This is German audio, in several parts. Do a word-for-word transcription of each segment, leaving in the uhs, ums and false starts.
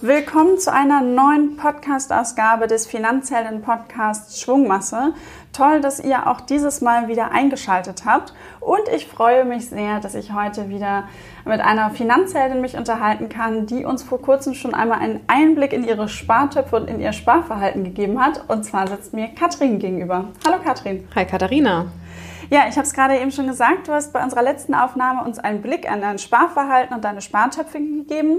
Willkommen zu einer neuen Podcast-Ausgabe des Finanzhelden-Podcasts Schwungmasse. Toll, dass ihr auch dieses Mal wieder eingeschaltet habt. Und ich freue mich sehr, dass ich heute wieder mit einer Finanzheldin mich unterhalten kann, die uns vor kurzem schon einmal einen Einblick in ihre Spartöpfe und in ihr Sparverhalten gegeben hat. Und zwar sitzt mir Katrin gegenüber. Hallo Katrin. Hi Katharina. Ja, ich habe es gerade eben schon gesagt, du hast bei unserer letzten Aufnahme uns einen Blick an dein Sparverhalten und deine Spartöpfe gegeben.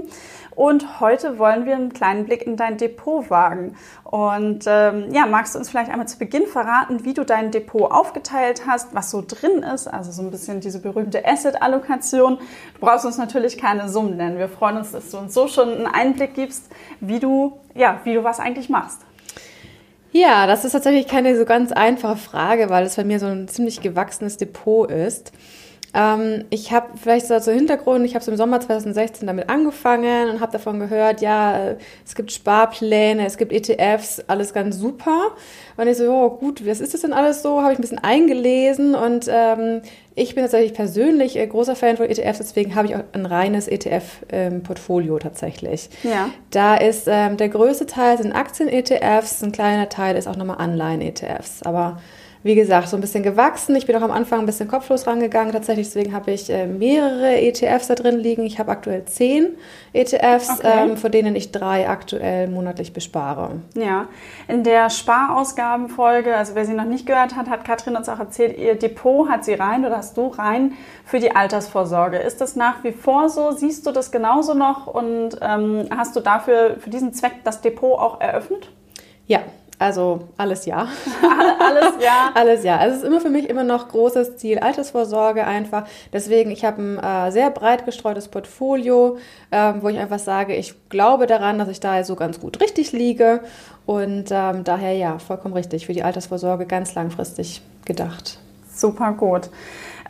Und heute wollen wir einen kleinen Blick in dein Depot wagen. Und ähm, ja, magst du uns vielleicht einmal zu Beginn verraten, wie du dein Depot aufgeteilt hast, was so drin ist, also so ein bisschen diese berühmte Asset-Allokation. Du brauchst uns natürlich keine Summen nennen. Wir freuen uns, dass du uns so schon einen Einblick gibst, wie du, ja, wie du was eigentlich machst. Ja, das ist tatsächlich keine so ganz einfache Frage, weil es bei mir so ein ziemlich gewachsenes Depot ist. Ähm, ich habe vielleicht so also Hintergrund, ich habe es im Sommer zwanzig sechzehn damit angefangen und habe davon gehört, ja, es gibt Sparpläne, es gibt E T Fs, alles ganz super. Und ich so, oh gut, was ist das denn alles so? Habe ich ein bisschen eingelesen und ähm, ich bin tatsächlich persönlich großer Fan von E T Fs, deswegen habe ich auch ein reines E T F-Portfolio tatsächlich. Ja. Da ist ähm, der größte Teil sind Aktien-E T Fs, ein kleiner Teil ist auch nochmal Anleihen-E T Fs, aber wie gesagt, so ein bisschen gewachsen. Ich bin auch am Anfang ein bisschen kopflos rangegangen. Tatsächlich, deswegen habe ich äh, mehrere E T Fs da drin liegen. Ich habe aktuell zehn E T Fs, okay. ähm, von denen ich drei aktuell monatlich bespare. Ja, in der Sparausgabenfolge, also wer sie noch nicht gehört hat, hat Katrin uns auch erzählt, ihr Depot hat sie rein oder hast du rein für die Altersvorsorge. Ist das nach wie vor so? Siehst du das genauso noch? Und ähm, hast du dafür, für diesen Zweck, das Depot auch eröffnet? Ja. Also alles ja. Alles ja. Alles ja. Also es ist immer für mich immer noch großes Ziel, Altersvorsorge einfach. Deswegen, ich habe ein äh, sehr breit gestreutes Portfolio, ähm, wo ich einfach sage, ich glaube daran, dass ich da so ganz gut richtig liege. Und ähm, daher ja, vollkommen richtig, für die Altersvorsorge ganz langfristig gedacht. Super gut.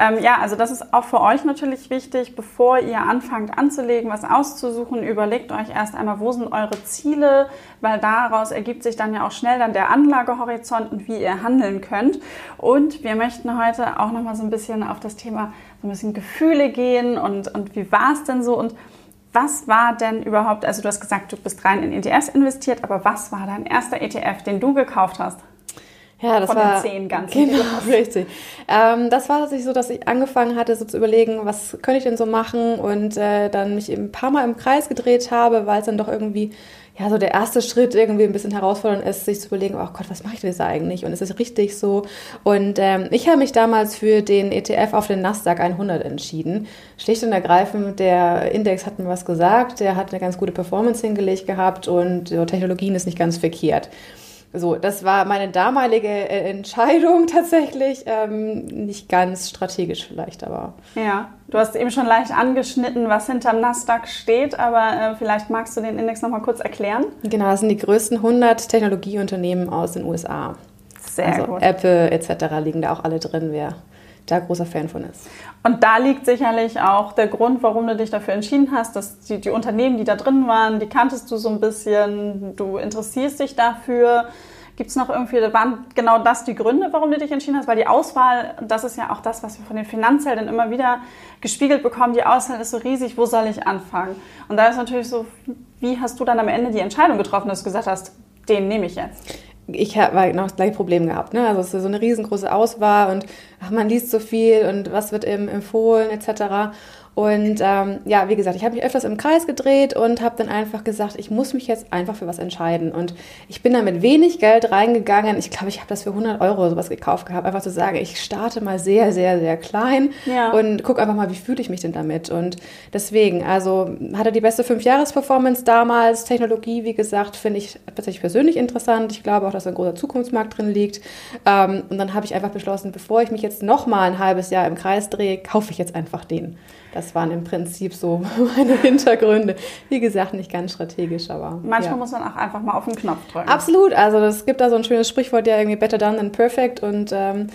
Ähm, ja, also das ist auch für euch natürlich wichtig, bevor ihr anfangt anzulegen, was auszusuchen, überlegt euch erst einmal, wo sind eure Ziele, weil daraus ergibt sich dann ja auch schnell dann der Anlagehorizont und wie ihr handeln könnt. Und wir möchten heute auch nochmal so ein bisschen auf das Thema so ein bisschen Gefühle gehen und, und wie war es denn so und was war denn überhaupt, also du hast gesagt, du bist rein in E T Fs investiert, aber was war dein erster E T F, den du gekauft hast? Ja, das von war, den zehn ganzen. Genau, richtig. Ähm, das war tatsächlich so, dass ich angefangen hatte, so zu überlegen, was könnte ich denn so machen und äh, dann mich eben ein paar Mal im Kreis gedreht habe, weil es dann doch irgendwie, ja, so der erste Schritt irgendwie ein bisschen herausfordernd ist, sich zu überlegen, oh Gott, was mache ich denn jetzt eigentlich und ist es richtig so? Und ähm, ich habe mich damals für den E T F auf den Nasdaq hundert entschieden. Schlicht und ergreifend, der Index hat mir was gesagt, der hat eine ganz gute Performance hingelegt gehabt und so, Technologien ist nicht ganz verkehrt. So, das war meine damalige Entscheidung tatsächlich, ähm, nicht ganz strategisch vielleicht, aber... Ja, du hast eben schon leicht angeschnitten, was hinterm Nasdaq steht, aber äh, vielleicht magst du den Index nochmal kurz erklären. Genau, das sind die größten hundert Technologieunternehmen aus den U S A. Sehr also gut. Apple et cetera liegen da auch alle drin, wer da großer Fan von ist. Und da liegt sicherlich auch der Grund, warum du dich dafür entschieden hast, dass die, die Unternehmen, die da drin waren, die kanntest du so ein bisschen, du interessierst dich dafür. Gibt es noch irgendwie, waren genau das die Gründe, warum du dich entschieden hast? Weil die Auswahl, das ist ja auch das, was wir von den Finanzhelden immer wieder gespiegelt bekommen, die Auswahl ist so riesig, wo soll ich anfangen? Und da ist natürlich so, wie hast du dann am Ende die Entscheidung getroffen, dass du gesagt hast, den nehme ich jetzt? Ich habe noch das gleiche Problem gehabt, ne? Also es ist so eine riesengroße Auswahl und ach, man liest so viel und was wird eben empfohlen et cetera. Und ähm, ja, wie gesagt, ich habe mich öfters im Kreis gedreht und habe dann einfach gesagt, ich muss mich jetzt einfach für was entscheiden. Und ich bin da mit wenig Geld reingegangen. Ich glaube, ich habe das für hundert Euro oder sowas gekauft gehabt. Einfach zu sagen, ich starte mal sehr, sehr, sehr klein ja. und gucke einfach mal, wie fühle ich mich denn damit. Und deswegen, also hatte die beste fünf Jahres Performance damals. Technologie, wie gesagt, finde ich tatsächlich persönlich interessant. Ich glaube auch, dass ein großer Zukunftsmarkt drin liegt. Ähm, und dann habe ich einfach beschlossen, bevor ich mich jetzt nochmal ein halbes Jahr im Kreis drehe, kaufe ich jetzt einfach den. Das waren im Prinzip so meine Hintergründe. Wie gesagt, nicht ganz strategisch, aber... Manchmal ja. muss man auch einfach mal auf den Knopf drücken. Absolut, also es gibt da so ein schönes Sprichwort, ja, irgendwie better done than perfect und ähm,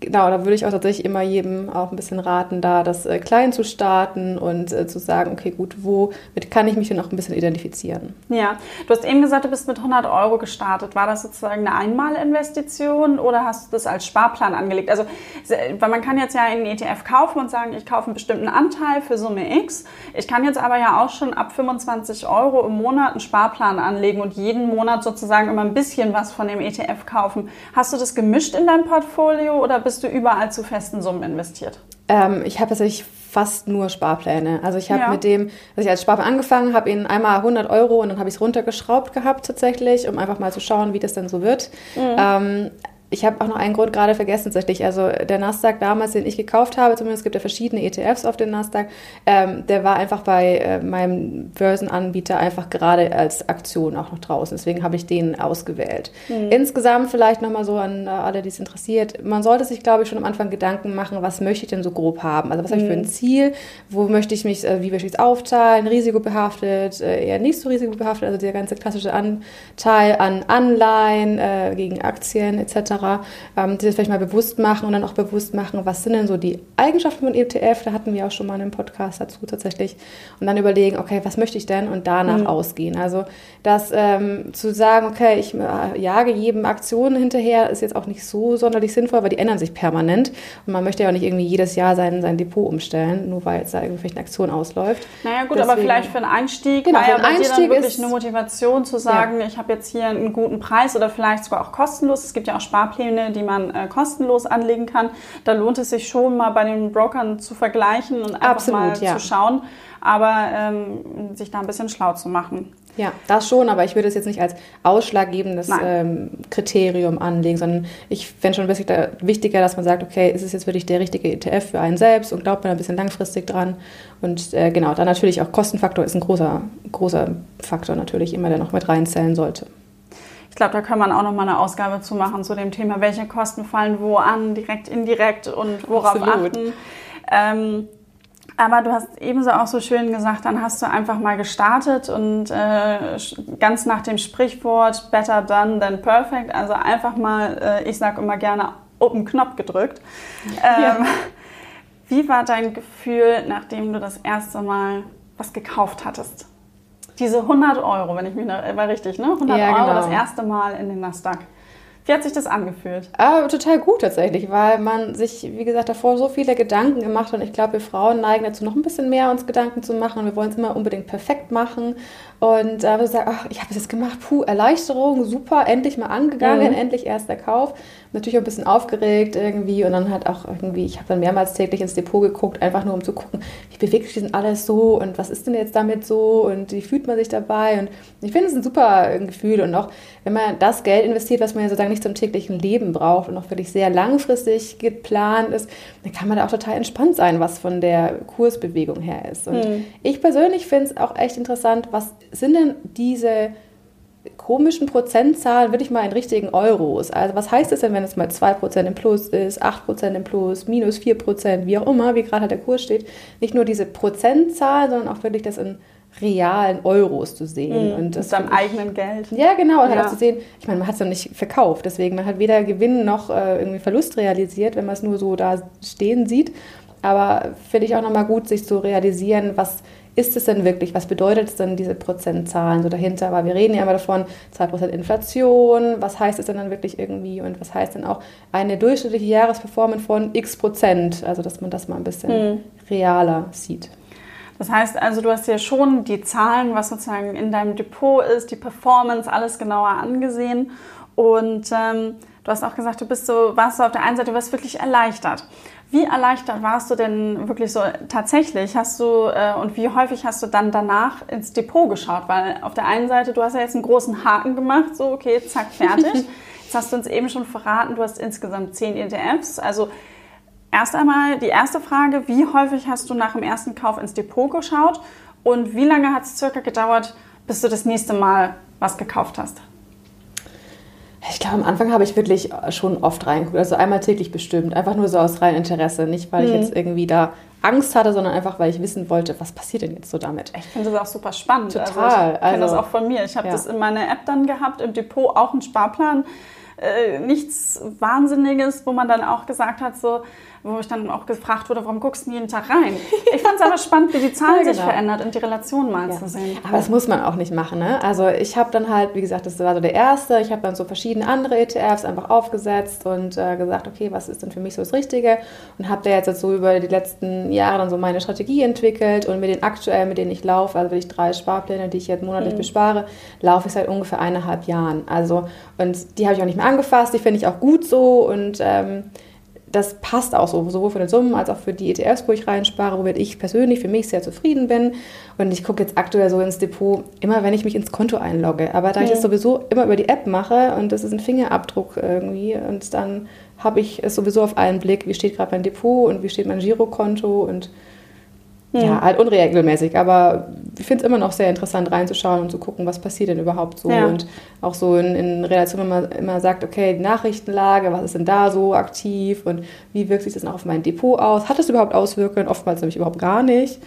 Genau, da würde ich auch tatsächlich immer jedem auch ein bisschen raten, da das äh, klein zu starten und äh, zu sagen, okay, gut, womit kann ich mich denn auch ein bisschen identifizieren? Ja, du hast eben gesagt, du bist mit hundert Euro gestartet. War das sozusagen eine Einmalinvestition oder hast du das als Sparplan angelegt? Also, weil man kann jetzt ja einen E T F kaufen und sagen, ich kaufe einen bestimmten Anteil für Summe X. Ich kann jetzt aber ja auch schon ab fünfundzwanzig Euro im Monat einen Sparplan anlegen und jeden Monat sozusagen immer ein bisschen was von dem E T F kaufen. Hast du das gemischt in deinem Portfolio oder bist Bist du überall zu festen Summen investiert? Ähm, ich habe tatsächlich fast nur Sparpläne. Also ich habe ja. mit dem, dass ich als Sparplan angefangen habe, ihn einmal hundert Euro und dann habe ich es runtergeschraubt gehabt tatsächlich, um einfach mal zu schauen, wie das dann so wird. Mhm. Ähm, ich habe auch noch einen Grund gerade vergessen tatsächlich. Also der Nasdaq damals, den ich gekauft habe, zumindest gibt es ja verschiedene E T Fs auf den Nasdaq, ähm, der war einfach bei äh, meinem Börsenanbieter einfach gerade als Aktion auch noch draußen. Deswegen habe ich den ausgewählt. Mhm. Insgesamt vielleicht nochmal so an äh, alle, die es interessiert. Man sollte sich, glaube ich, schon am Anfang Gedanken machen, was möchte ich denn so grob haben? Also was mhm. habe ich für ein Ziel? Wo möchte ich mich, äh, wie möchte ich es aufteilen? Risikobehaftet, äh, eher nicht so risikobehaftet. Also der ganze klassische Anteil an Anleihen, äh, gegen Aktien et cetera. Ähm, die das vielleicht mal bewusst machen und dann auch bewusst machen, was sind denn so die Eigenschaften von E T F, da hatten wir auch schon mal einen Podcast dazu tatsächlich, und dann überlegen, okay, was möchte ich denn und danach mhm. ausgehen. Also das ähm, zu sagen, okay, ich äh, jage jedem Aktionen hinterher, ist jetzt auch nicht so sonderlich sinnvoll, weil die ändern sich permanent und man möchte ja auch nicht irgendwie jedes Jahr sein, sein Depot umstellen, nur weil jetzt da irgendwie eine Aktion ausläuft. Naja gut, deswegen, aber vielleicht für einen Einstieg, genau, weil ja bei dir dann wirklich ist, eine Motivation zu sagen, ja. ich habe jetzt hier einen guten Preis oder vielleicht sogar auch kostenlos, es gibt ja auch Sparpläne, Pläne, die man äh, kostenlos anlegen kann. Da lohnt es sich schon mal bei den Brokern zu vergleichen und einfach Absolut, mal ja. zu schauen, aber ähm, sich da ein bisschen schlau zu machen. Ja, das schon, aber ich würde es jetzt nicht als ausschlaggebendes ähm, Kriterium anlegen, sondern ich fände schon wirklich da, wichtiger, dass man sagt, okay, ist es jetzt wirklich der richtige E T F für einen selbst und glaubt man ein bisschen langfristig dran. Und äh, genau, dann natürlich auch Kostenfaktor ist ein großer, großer Faktor natürlich, immer der noch mit reinzählen sollte. Ich glaube, da kann man auch noch mal eine Ausgabe zu machen zu dem Thema, welche Kosten fallen wo an, direkt, indirekt und worauf Absolut. achten. Ähm, aber du hast ebenso auch so schön gesagt, dann hast du einfach mal gestartet und äh, ganz nach dem Sprichwort better done than perfect, also einfach mal, äh, ich sage immer gerne, oben Knopf gedrückt. Ja. Ähm, wie war dein Gefühl, nachdem du das erste Mal was gekauft hattest? Diese hundert Euro, wenn ich mich noch, war richtig, ne? hundert ja, Euro genau. Das erste Mal in den Nasdaq. Wie hat sich das angefühlt? Ah, total gut tatsächlich, weil man sich, wie gesagt, davor so viele Gedanken gemacht hat und ich glaube, wir Frauen neigen dazu, noch ein bisschen mehr uns Gedanken zu machen. Wir wollen es immer unbedingt perfekt machen und äh, wir sagen, ach, ich habe es jetzt gemacht, puh, Erleichterung, super, endlich mal angegangen, mhm. endlich erster Kauf. Natürlich auch ein bisschen aufgeregt irgendwie und dann halt auch irgendwie, ich habe dann mehrmals täglich ins Depot geguckt, einfach nur um zu gucken, wie bewegt sich denn alles so und was ist denn jetzt damit so und wie fühlt man sich dabei, und ich finde es ein super Gefühl, und auch wenn man das Geld investiert, was man ja sozusagen nicht zum täglichen Leben braucht und auch wirklich sehr langfristig geplant ist, dann kann man da auch total entspannt sein, was von der Kursbewegung her ist. Und hm. ich persönlich finde es auch echt interessant, was sind denn diese komischen Prozentzahlen, würde ich mal in richtigen Euros. Also was heißt es denn, wenn es mal zwei Prozent im Plus ist, acht Prozent im Plus, minus vier Prozent, wie auch immer, wie gerade halt der Kurs steht. Nicht nur diese Prozentzahl, sondern auch wirklich das in realen Euros zu sehen. Mhm. Und das mit seinem eigenen Geld. Ja, genau. Und ja. halt auch zu sehen, ich meine, man hat es dann nicht verkauft. Deswegen, man hat weder Gewinn noch äh, irgendwie Verlust realisiert, wenn man es nur so da stehen sieht. Aber finde ich auch nochmal gut, sich zu realisieren, was ist es denn wirklich, was bedeutet es denn, diese Prozentzahlen so dahinter? Weil wir reden ja immer davon, zwei Prozent Inflation, was heißt es denn dann wirklich irgendwie und was heißt denn auch eine durchschnittliche Jahresperformance von x Prozent? Also, dass man das mal ein bisschen hm. realer sieht. Das heißt also, du hast ja schon die Zahlen, was sozusagen in deinem Depot ist, die Performance, alles genauer angesehen. Und ähm, du hast auch gesagt, du bist so, warst so auf der einen Seite, du warst wirklich erleichtert. Wie erleichtert warst du denn wirklich so tatsächlich? Hast du äh, und wie häufig hast du dann danach ins Depot geschaut? Weil auf der einen Seite, du hast ja jetzt einen großen Haken gemacht, so okay, zack, fertig. Jetzt hast du uns eben schon verraten, du hast insgesamt zehn E T Fs, also erst einmal die erste Frage, wie häufig hast du nach dem ersten Kauf ins Depot geschaut und wie lange hat es circa gedauert, bis du das nächste Mal was gekauft hast? Ich glaube, am Anfang habe ich wirklich schon oft reingeguckt, also einmal täglich bestimmt, einfach nur so aus reinem Interesse, nicht weil hm. ich jetzt irgendwie da Angst hatte, sondern einfach, weil ich wissen wollte, was passiert denn jetzt so damit. Ich finde das auch super spannend. Total. Also ich kenne also, das auch von mir. Ich habe ja. das in meiner App dann gehabt, im Depot auch einen Sparplan äh, nichts Wahnsinniges, wo man dann auch gesagt hat, so, wo ich dann auch gefragt wurde, warum guckst du jeden Tag rein? Ich fand es aber spannend, wie die Zahl ja, sich genau. verändert und die Relation mal ja. zu sehen. Aber das muss man auch nicht machen, ne? Also ich habe dann halt, wie gesagt, das war so der erste, ich habe dann so verschiedene andere E T Fs einfach aufgesetzt und äh, gesagt, okay, was ist denn für mich so das Richtige? Und habe da jetzt so über die letzten Jahre dann so meine Strategie entwickelt und mit den aktuellen, mit denen ich laufe, also wirklich drei Sparpläne, die ich jetzt monatlich mhm. bespare, laufe ich seit ungefähr eineinhalb Jahren. Also, und die habe ich auch nicht mehr angefasst, die finde ich auch gut so und ähm, das passt auch so, sowohl für den Summen als auch für die E T Fs, wo ich reinspare, womit ich persönlich für mich sehr zufrieden bin. Und ich gucke jetzt aktuell so ins Depot, immer wenn ich mich ins Konto einlogge. Aber da mhm. ich das sowieso immer über die App mache und das ist ein Fingerabdruck irgendwie und dann habe ich es sowieso auf einen Blick, wie steht gerade mein Depot und wie steht mein Girokonto und mhm. ja, halt unregelmäßig. Aber ich finde es immer noch sehr interessant reinzuschauen und zu gucken, was passiert denn überhaupt so ja. und auch so in, in Relation, wenn man immer sagt, okay, die Nachrichtenlage, was ist denn da so aktiv und wie wirkt sich das noch auf mein Depot aus? Hat es überhaupt Auswirkungen? Oftmals nämlich überhaupt gar nicht.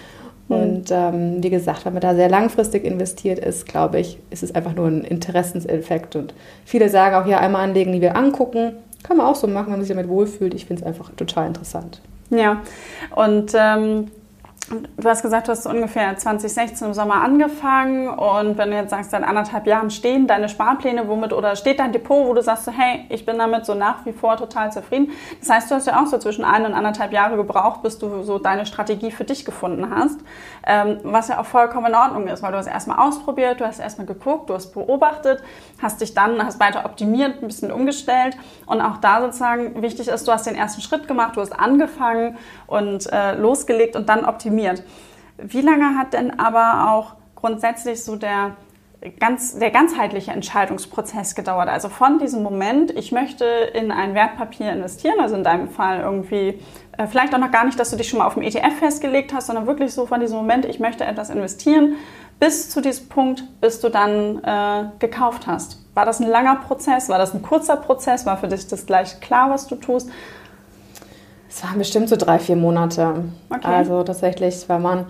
Mhm. Und ähm, wie gesagt, wenn man da sehr langfristig investiert ist, glaube ich, ist es einfach nur ein Interessenseffekt und viele sagen auch, ja, einmal anlegen, die wir angucken. Kann man auch so machen, wenn man sich damit wohlfühlt. Ich finde es einfach total interessant. Ja, und ähm, du hast gesagt, du hast ungefähr zwanzig sechzehn im Sommer angefangen und wenn du jetzt sagst, seit anderthalb Jahren stehen deine Sparpläne, womit oder steht dein Depot, wo du sagst, hey, ich bin damit so nach wie vor total zufrieden. Das heißt, du hast ja auch so zwischen ein und anderthalb Jahre gebraucht, bis du so deine Strategie für dich gefunden hast, ähm, was ja auch vollkommen in Ordnung ist, weil du hast erstmal ausprobiert, du hast erstmal geguckt, du hast beobachtet, hast dich dann, hast weiter optimiert, ein bisschen umgestellt und auch da sozusagen wichtig ist, du hast den ersten Schritt gemacht, du hast angefangen und äh, losgelegt und dann optimiert. Wie lange hat denn aber auch grundsätzlich so der, ganz, der ganzheitliche Entscheidungsprozess gedauert? Also von diesem Moment, ich möchte in ein Wertpapier investieren, also in deinem Fall irgendwie, äh, vielleicht auch noch gar nicht, dass du dich schon mal auf dem E T F festgelegt hast, sondern wirklich so von diesem Moment, ich möchte etwas investieren, bis zu diesem Punkt, bis du dann äh, gekauft hast. War das ein langer Prozess? War das ein kurzer Prozess? War für dich das gleich klar, was du tust? Es waren bestimmt so drei, vier Monate. Okay. Also tatsächlich, weil man,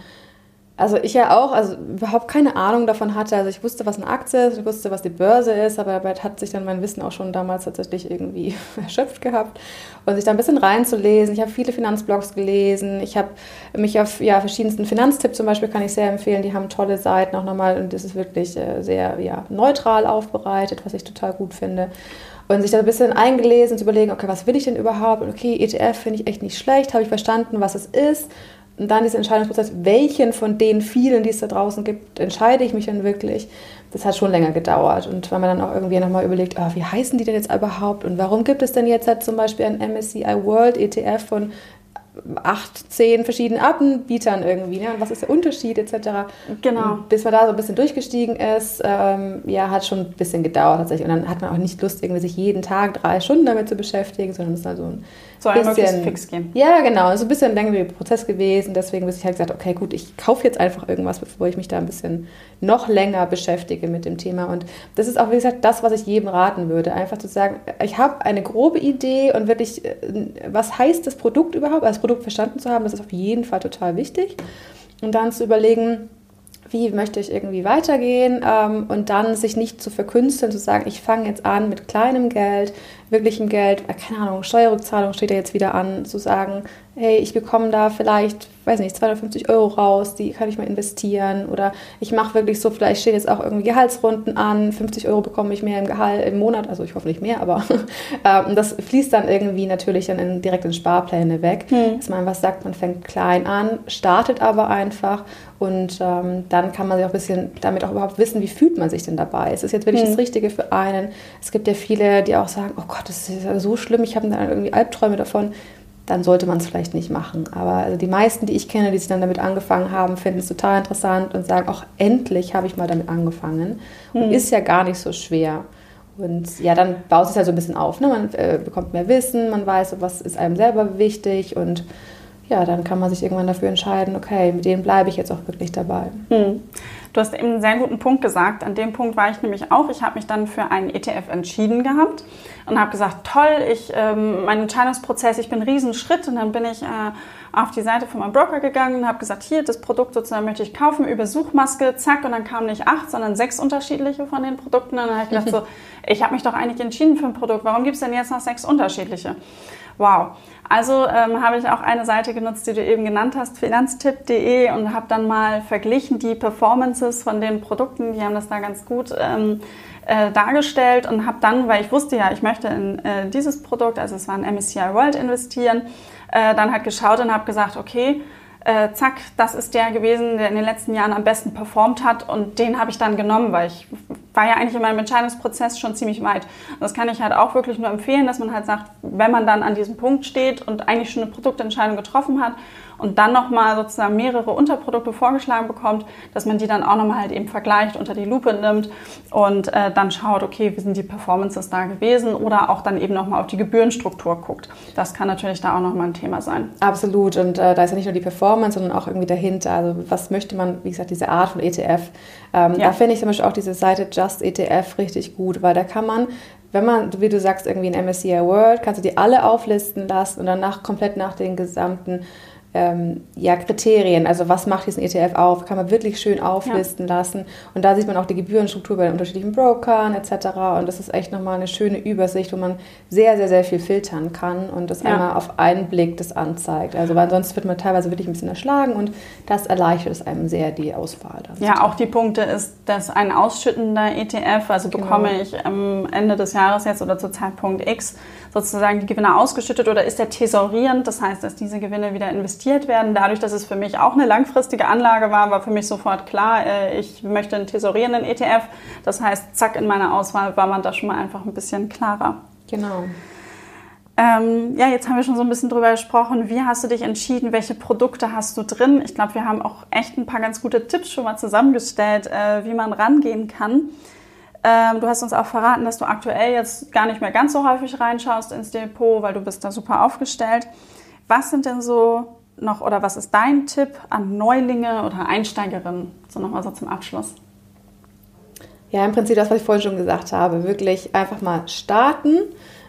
also ich ja auch, also überhaupt keine Ahnung davon hatte. Also ich wusste, was eine Aktie ist, ich wusste, was die Börse ist, aber dabei hat sich dann mein Wissen auch schon damals tatsächlich irgendwie erschöpft gehabt. Und sich da ein bisschen reinzulesen. Ich habe viele Finanzblogs gelesen. Ich habe mich auf ja, verschiedensten Finanztipp zum Beispiel, kann ich sehr empfehlen. Die haben tolle Seiten auch nochmal und das ist wirklich sehr ja, neutral aufbereitet, was ich total gut finde. Und sich da ein bisschen eingelesen, zu überlegen, okay, was will ich denn überhaupt? Und okay, E T F finde ich echt nicht schlecht, habe ich verstanden, was es ist. Und dann dieser Entscheidungsprozess, welchen von den vielen, die es da draußen gibt, entscheide ich mich dann wirklich? Das hat schon länger gedauert. Und wenn man dann auch irgendwie nochmal überlegt, oh, wie heißen die denn jetzt überhaupt? Und warum gibt es denn jetzt halt zum Beispiel ein M S C I World E T F von acht, zehn verschiedenen Anbietern irgendwie, ne? Und was ist der Unterschied et cetera. Genau. Und bis man da so ein bisschen durchgestiegen ist, ähm, ja, hat schon ein bisschen gedauert tatsächlich. Und dann hat man auch nicht Lust, irgendwie sich jeden Tag drei Stunden damit zu beschäftigen, sondern es ist dann so ein so bisschen... So ein fix gehen. Ja, genau. Es ist ein bisschen ein längerer Prozess gewesen. Deswegen habe ich halt gesagt, okay, gut, ich kaufe jetzt einfach irgendwas, bevor ich mich da ein bisschen noch länger beschäftige mit dem Thema. Und das ist auch, wie gesagt, das, was ich jedem raten würde. Einfach zu sagen, ich habe eine grobe Idee und wirklich, was heißt das Produkt überhaupt? Also Produkt verstanden zu haben, das ist auf jeden Fall total wichtig. Und dann zu überlegen, wie möchte ich irgendwie weitergehen ähm, und dann sich nicht zu verkünsteln, zu sagen, ich fange jetzt an mit kleinem Geld, wirklichem Geld, äh, keine Ahnung, Steuerrückzahlung steht ja jetzt wieder an, zu sagen, hey, ich bekomme da vielleicht, weiß nicht, zweihundertfünfzig Euro raus, die kann ich mal investieren oder ich mache wirklich so, vielleicht stehen jetzt auch irgendwie Gehaltsrunden an, fünfzig Euro bekomme ich mehr im Gehalt im Monat, also ich hoffe nicht mehr, aber ähm, das fließt dann irgendwie natürlich dann in, direkt in Sparpläne weg, hm. dass man was sagt, man fängt klein an, startet aber einfach und ähm, dann kann man sich auch ein bisschen damit auch überhaupt wissen, wie fühlt man sich denn dabei, ist es jetzt wirklich hm. das Richtige für einen, es gibt ja viele, die auch sagen, oh Gott, das ist ja so schlimm, ich habe dann irgendwie Albträume davon, dann sollte man es vielleicht nicht machen. Aber also die meisten, die ich kenne, die sich dann damit angefangen haben, finden es total interessant und sagen, ach, endlich habe ich mal damit angefangen. Und hm. ist ja gar nicht so schwer. Und ja, dann baut es sich halt so ein bisschen auf. Ne? Man äh, bekommt mehr Wissen, man weiß, was ist einem selber wichtig. Und ja, dann kann man sich irgendwann dafür entscheiden, okay, mit denen bleibe ich jetzt auch wirklich dabei. Hm. Du hast eben einen sehr guten Punkt gesagt. An dem Punkt war ich nämlich auch. Ich habe mich dann für einen E T F entschieden gehabt und habe gesagt, toll, ich, ähm, mein Entscheidungsprozess, ich bin einen Riesenschritt. Und dann bin ich äh, auf die Seite von meinem Broker gegangen und habe gesagt, hier, das Produkt sozusagen möchte ich kaufen über Suchmaske, zack. Und dann kamen nicht acht, sondern sechs unterschiedliche von den Produkten. Und dann habe ich gedacht, so, ich habe mich doch eigentlich entschieden für ein Produkt. Warum gibt es denn jetzt noch sechs unterschiedliche? Wow. Also ähm, habe ich auch eine Seite genutzt, die du eben genannt hast, finanztipp punkt de, und habe dann mal verglichen die Performances von den Produkten. Die haben das da ganz gut ähm, äh, dargestellt und habe dann, weil ich wusste ja, ich möchte in äh, dieses Produkt, also es war ein M S C I World, investieren, äh, dann halt geschaut und habe gesagt, okay, Äh, zack, das ist der gewesen, der in den letzten Jahren am besten performt hat, und den habe ich dann genommen, weil ich war ja eigentlich in meinem Entscheidungsprozess schon ziemlich weit. Und das kann ich halt auch wirklich nur empfehlen, dass man halt sagt, wenn man dann an diesem Punkt steht und eigentlich schon eine Produktentscheidung getroffen hat und dann nochmal sozusagen mehrere Unterprodukte vorgeschlagen bekommt, dass man die dann auch nochmal halt eben vergleicht, unter die Lupe nimmt und äh, dann schaut, okay, wie sind die Performances da gewesen, oder auch dann eben nochmal auf die Gebührenstruktur guckt. Das kann natürlich da auch nochmal ein Thema sein. Absolut, und äh, da ist ja nicht nur die Performance, sondern auch irgendwie dahinter. Also was möchte man, wie gesagt, diese Art von E T F. Ähm, ja. Da finde ich zum Beispiel auch diese Seite JustETF richtig gut, weil da kann man, wenn man, wie du sagst, irgendwie in M S C I World, kannst du die alle auflisten lassen und danach komplett nach den gesamten Ähm, ja, Kriterien, also was macht diesen E T F auf, kann man wirklich schön auflisten ja. lassen, und da sieht man auch die Gebührenstruktur bei den unterschiedlichen Brokern et cetera, und das ist echt nochmal eine schöne Übersicht, wo man sehr, sehr, sehr viel filtern kann und das ja. einmal auf einen Blick das anzeigt, also weil sonst wird man teilweise wirklich ein bisschen erschlagen, und das erleichtert es einem sehr, die Auswahl. Das ja, auch die Punkte ist, dass ein ausschüttender E T F, also genau. bekomme ich am Ende des Jahres jetzt oder zu Zeitpunkt X sozusagen die Gewinne ausgeschüttet, oder ist der thesaurierend, das heißt, dass diese Gewinne wieder investiert werden. Dadurch, dass es für mich auch eine langfristige Anlage war, war für mich sofort klar, ich möchte einen thesaurierenden E T F. Das heißt, zack, in meiner Auswahl war man da schon mal einfach ein bisschen klarer. Genau. Ähm, ja, jetzt haben wir schon so ein bisschen drüber gesprochen. Wie hast du dich entschieden? Welche Produkte hast du drin? Ich glaube, wir haben auch echt ein paar ganz gute Tipps schon mal zusammengestellt, äh, wie man rangehen kann. Du hast uns auch verraten, dass du aktuell jetzt gar nicht mehr ganz so häufig reinschaust ins Depot, weil du bist da super aufgestellt. Was sind denn so noch, oder was ist dein Tipp an Neulinge oder Einsteigerinnen? So nochmal so zum Abschluss. Ja, im Prinzip das, was ich vorhin schon gesagt habe. Wirklich einfach mal starten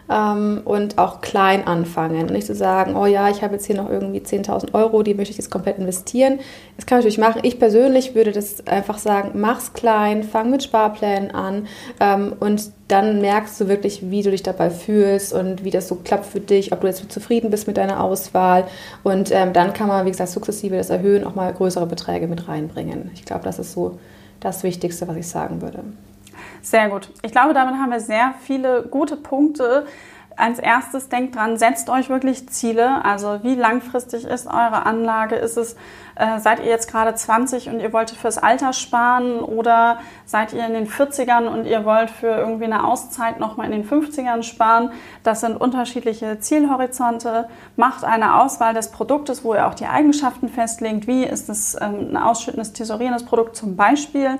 ähm, und auch klein anfangen. Nicht zu sagen, oh ja, ich habe jetzt hier noch irgendwie zehntausend Euro, die möchte ich jetzt komplett investieren. Das kann man natürlich machen. Ich persönlich würde das einfach sagen, mach's klein, fang mit Sparplänen an ähm, und dann merkst du wirklich, wie du dich dabei fühlst und wie das so klappt für dich, ob du jetzt zufrieden bist mit deiner Auswahl. Und ähm, dann kann man, wie gesagt, sukzessive das erhöhen, auch mal größere Beträge mit reinbringen. Ich glaube, das ist so das Wichtigste, was ich sagen würde. Sehr gut. Ich glaube, damit haben wir sehr viele gute Punkte. Als erstes denkt dran, setzt euch wirklich Ziele, also wie langfristig ist eure Anlage, ist es, äh, seid ihr jetzt gerade zwanzig und ihr wollt fürs Alter sparen, oder seid ihr in den vierzigern und ihr wollt für irgendwie eine Auszeit nochmal in den fünfzigern sparen, das sind unterschiedliche Zielhorizonte, macht eine Auswahl des Produktes, wo ihr auch die Eigenschaften festlegt, wie ist es ähm, ein ausschüttendes, thesaurierendes Produkt zum Beispiel,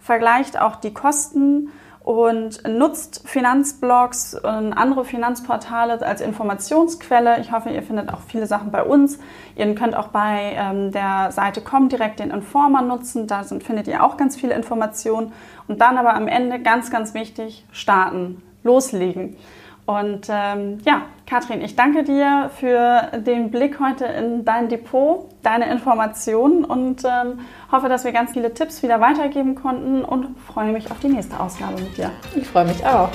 vergleicht auch die Kosten und nutzt Finanzblogs und andere Finanzportale als Informationsquelle. Ich hoffe, ihr findet auch viele Sachen bei uns. Ihr könnt auch bei ähm, der Seite .com direkt den Informer nutzen. Da sind, findet ihr auch ganz viele Informationen. Und dann aber am Ende ganz, ganz wichtig, starten, loslegen. Und ähm, ja, Katrin, ich danke dir für den Blick heute in dein Depot, deine Informationen, und ähm, hoffe, dass wir ganz viele Tipps wieder weitergeben konnten, und freue mich auf die nächste Ausgabe mit dir. Ich freue mich auch.